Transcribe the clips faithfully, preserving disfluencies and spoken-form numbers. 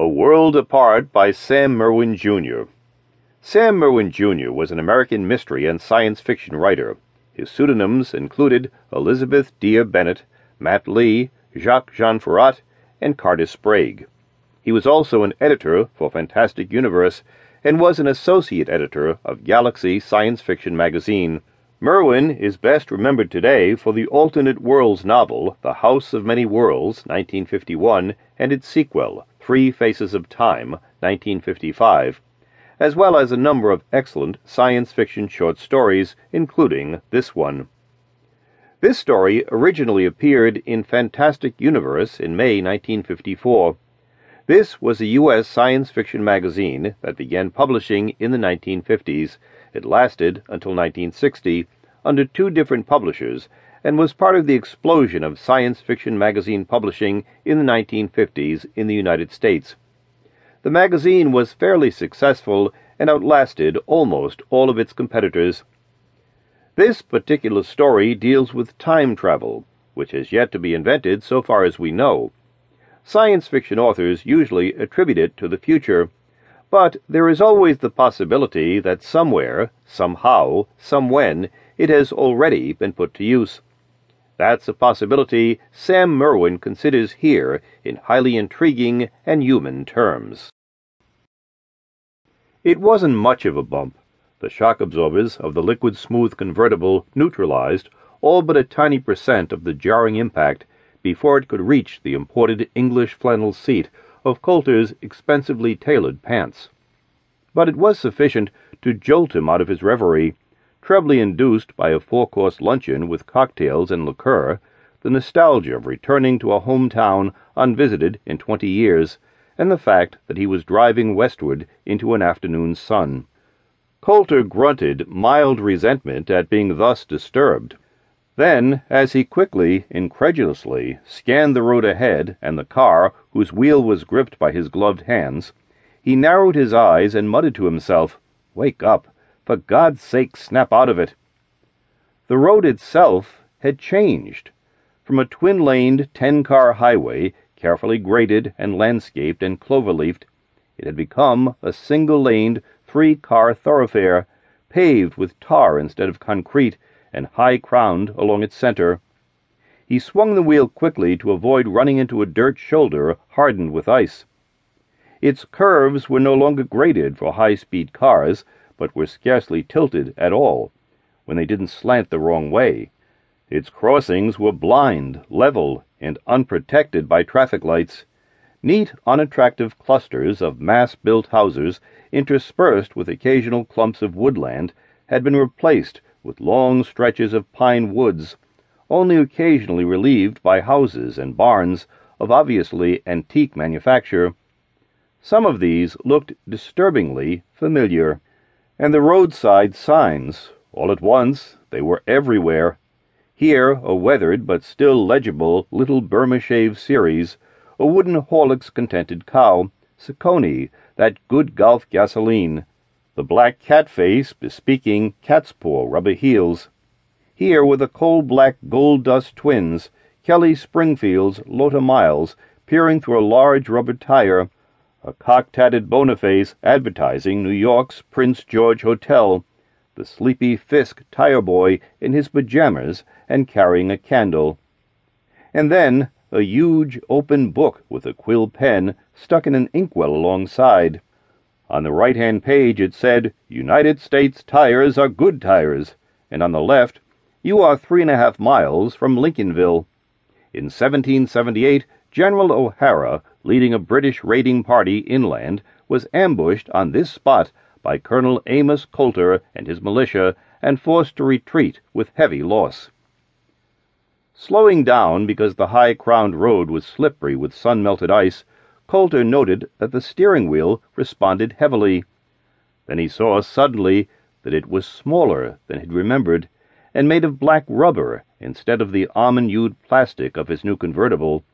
A World Apart by Sam Merwin, Junior Sam Merwin, Junior was an American mystery and science fiction writer. His pseudonyms included Elizabeth Dear Bennett, Matt Lee, Jacques Jean-Ferrat, and Curtis Sprague. He was also an editor for Fantastic Universe and was an associate editor of Galaxy Science Fiction magazine. Merwin is best remembered today for the alternate worlds novel The House of Many Worlds, nineteen fifty-one, and its sequel, Three Faces of Time, nineteen fifty-five, as well as a number of excellent science fiction short stories, including this one. This story originally appeared in Fantastic Universe in May nineteen fifty-four. This was a U S science fiction magazine that began publishing in the nineteen fifties. It lasted until nineteen sixty, under two different publishers, and was part of the explosion of science fiction magazine publishing in the nineteen fifties in the United States. The magazine was fairly successful and outlasted almost all of its competitors. This particular story deals with time travel, which has yet to be invented so far as we know. Science fiction authors usually attribute it to the future, but there is always the possibility that somewhere, somehow, somewhen, it has already been put to use. That's a possibility Sam Merwin considers here in highly intriguing and human terms. It wasn't much of a bump. The shock absorbers of the liquid-smooth convertible neutralized all but a tiny percent of the jarring impact before it could reach the imported English flannel seat of Coulter's expensively tailored pants. But it was sufficient to jolt him out of his reverie. Trebly induced by a four-course luncheon with cocktails and liqueur, the nostalgia of returning to a hometown unvisited in twenty years, and the fact that he was driving westward into an afternoon sun. Coulter grunted mild resentment at being thus disturbed. Then, as he quickly, incredulously, scanned the road ahead and the car, whose wheel was gripped by his gloved hands, he narrowed his eyes and muttered to himself, "Wake up! For God's sake, snap out of it!" The road itself had changed. From a twin-laned, ten-car highway, carefully graded and landscaped and clover-leafed, it had become a single-laned, three-car thoroughfare, paved with tar instead of concrete, and high-crowned along its center. He swung the wheel quickly to avoid running into a dirt shoulder hardened with ice. Its curves were no longer graded for high-speed cars, but were scarcely tilted at all, when they didn't slant the wrong way. Its crossings were blind, level, and unprotected by traffic lights. Neat, unattractive clusters of mass-built houses, interspersed with occasional clumps of woodland, had been replaced with long stretches of pine woods, only occasionally relieved by houses and barns of obviously antique manufacture. Some of these looked disturbingly familiar, and the roadside signs, all at once, they were everywhere. Here, a weathered but still legible little Burma-shave series, a wooden Horlick's contented cow, Socony, that good Gulf gasoline, the black cat face bespeaking Cat's Paw rubber heels. Here were the coal-black Gold-dust twins, Kelly Springfield's Lota Miles, peering through a large rubber tire, a cock-tatted Boniface advertising New York's Prince George Hotel, the sleepy Fisk tire boy in his pajamas and carrying a candle. And then a huge open book with a quill pen stuck in an inkwell alongside. On the right-hand page it said, "United States tires are good tires," and on the left, "You are three and a half miles from Lincolnville. In seventeen seventy-eight, General O'Hara, leading a British raiding party inland, was ambushed on this spot by Colonel Amos Coulter and his militia, and forced to retreat with heavy loss." Slowing down because the high-crowned road was slippery with sun-melted ice, Coulter noted that the steering wheel responded heavily. Then he saw suddenly that it was smaller than he'd remembered, and made of black rubber instead of the almond-hued plastic of his new convertible,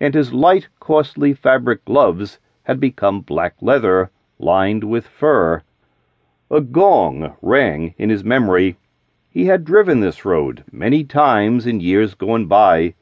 and his light, costly fabric gloves had become black leather, lined with fur. A gong rang in his memory. He had driven this road many times in years gone by.